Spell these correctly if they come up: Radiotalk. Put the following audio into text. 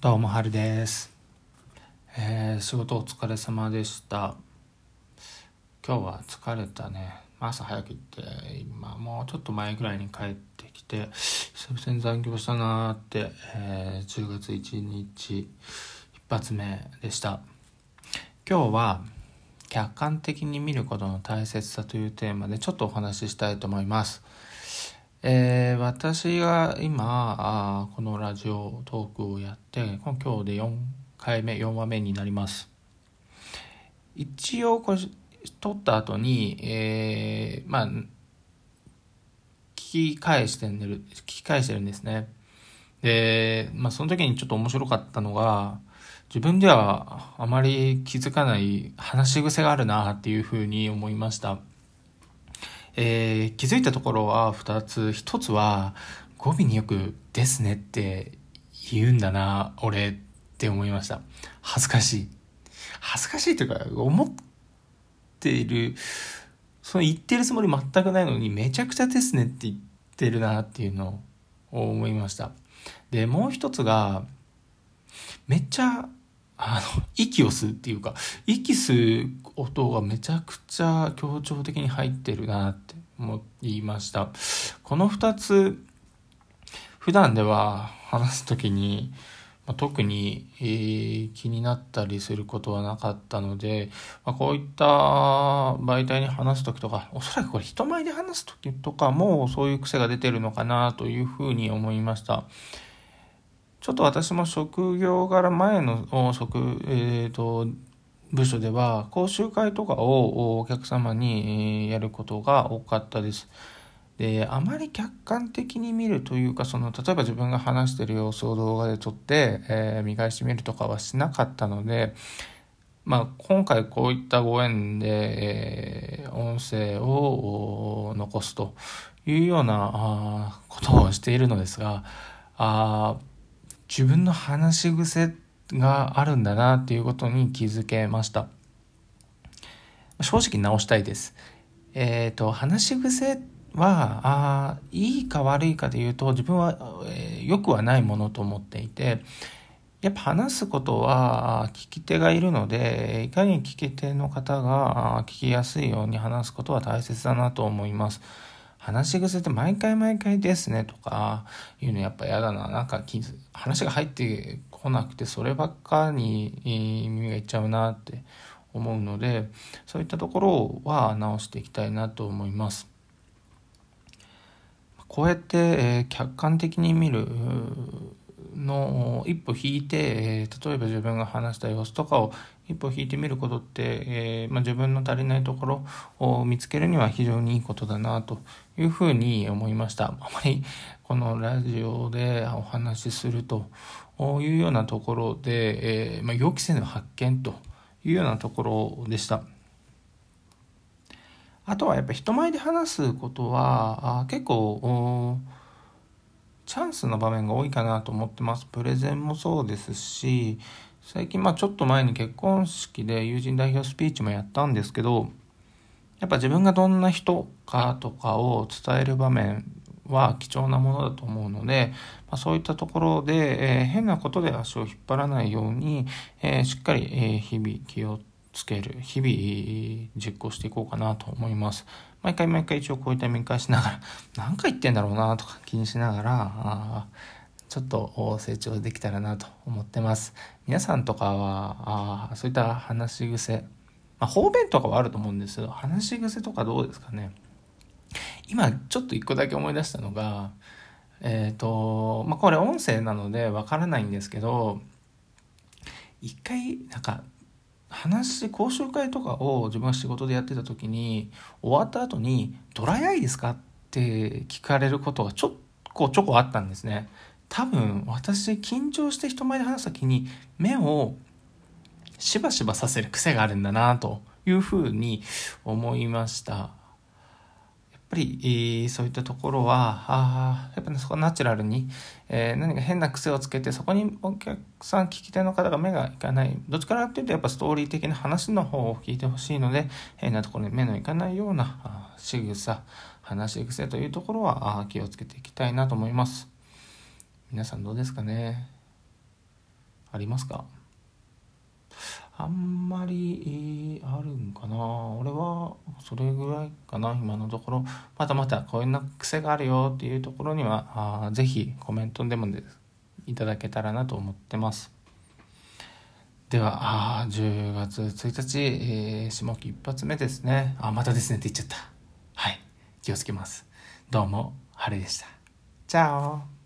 どうもはるです、仕事お疲れ様でした。今日は疲れたね。朝早く行って今もうちょっと前ぐらいに帰ってきて久々に残業したなーって、10月1日一発目でした。今日は客観的に見ることの大切さというテーマでちょっとお話ししたいと思います。私が今このラジオトークをやって今日で4話目になります。一応これ撮った後に、聞き返してるんですね。で、その時にちょっと面白かったのが自分ではあまり気づかない話し癖があるなっていうふうに思いました。気づいたところは2つ。1つは語尾によくですねって言うんだな俺って思いました。恥ずかしいというか思っているその言ってるつもり全くないのにめちゃくちゃですねって言ってるなっていうのを思いました。でもう一つがめっちゃ息を吸うっていうか息吸う音がめちゃくちゃ強調的に入ってるなって思いました。この2つ普段では話すときに特に、気になったりすることはなかったので、こういった媒体に話すときとかおそらくこれ人前で話すときとかもそういう癖が出てるのかなというふうに思いました。ちょっと私も職業柄前の部署では講習会とかをお客様にやることが多かったです。で、あまり客観的に見るというか例えば自分が話している様子を動画で撮って、見返してみるとかはしなかったので、今回こういったご縁で、音声を残すというようなことをしているのですが、自分の話し癖があるんだなっていうことに気づけました。正直直したいです。話し癖は、いいか悪いかで言うと自分は、良くはないものと思っていて、やっぱ話すことは聞き手がいるので、いかに聞き手の方が聞きやすいように話すことは大切だなと思います。話し癖って毎回ですねとかいうのやっぱ嫌だな。話が入ってこなくてそればっかに耳がいっちゃうなって思うので、そういったところは直していきたいなと思います。こうやって客観的に見るのを一歩引いて、例えば自分が話した様子とかを一歩引いてみることって、自分の足りないところを見つけるには非常にいいことだなというふうに思いました。あまりこのラジオでお話しするというようなところで、予期せぬ発見というようなところでした。あとはやっぱ人前で話すことは結構チャンスの場面が多いかなと思ってます。プレゼンもそうですし、最近ちょっと前に結婚式で友人代表スピーチもやったんですけど、やっぱ自分がどんな人かとかを伝える場面は貴重なものだと思うので、そういったところで、変なことで足を引っ張らないように、しっかり、日々気をつける、日々実行していこうかなと思います。毎回一応こういった見返しながら何回言ってんだろうなとか気にしながらちょっと成長できたらなと思ってます。皆さんとかはそういった話し癖、方便とかはあると思うんですけど、話し癖とかどうですかね。今ちょっと一個だけ思い出したのが、これ音声なのでわからないんですけど、一回講習会とかを自分が仕事でやってた時に終わった後にドライアイですかって聞かれることがちょこあったんですね。多分私緊張して人前で話す時に目をしばしばさせる癖があるんだなというふうに思いました。やっぱり、そういったところはやっぱりそこナチュラルに、何か変な癖をつけてそこにお客さん聞き手の方が目がいかない、どっちからっていうとやっぱストーリー的な話の方を聞いてほしいので、変なところに目のいかないような仕草、話し癖というところは気をつけていきたいなと思います。皆さんどうですかね。ありますか？あんまりあるんかな。俺はそれぐらいかな、今のところ。またこんな癖があるよっていうところにはぜひコメントでもいただけたらなと思ってます。では10月1日、下期一発目ですね。またですねって言っちゃった。はい、気をつけます。どうも、ハレでした。チャオ。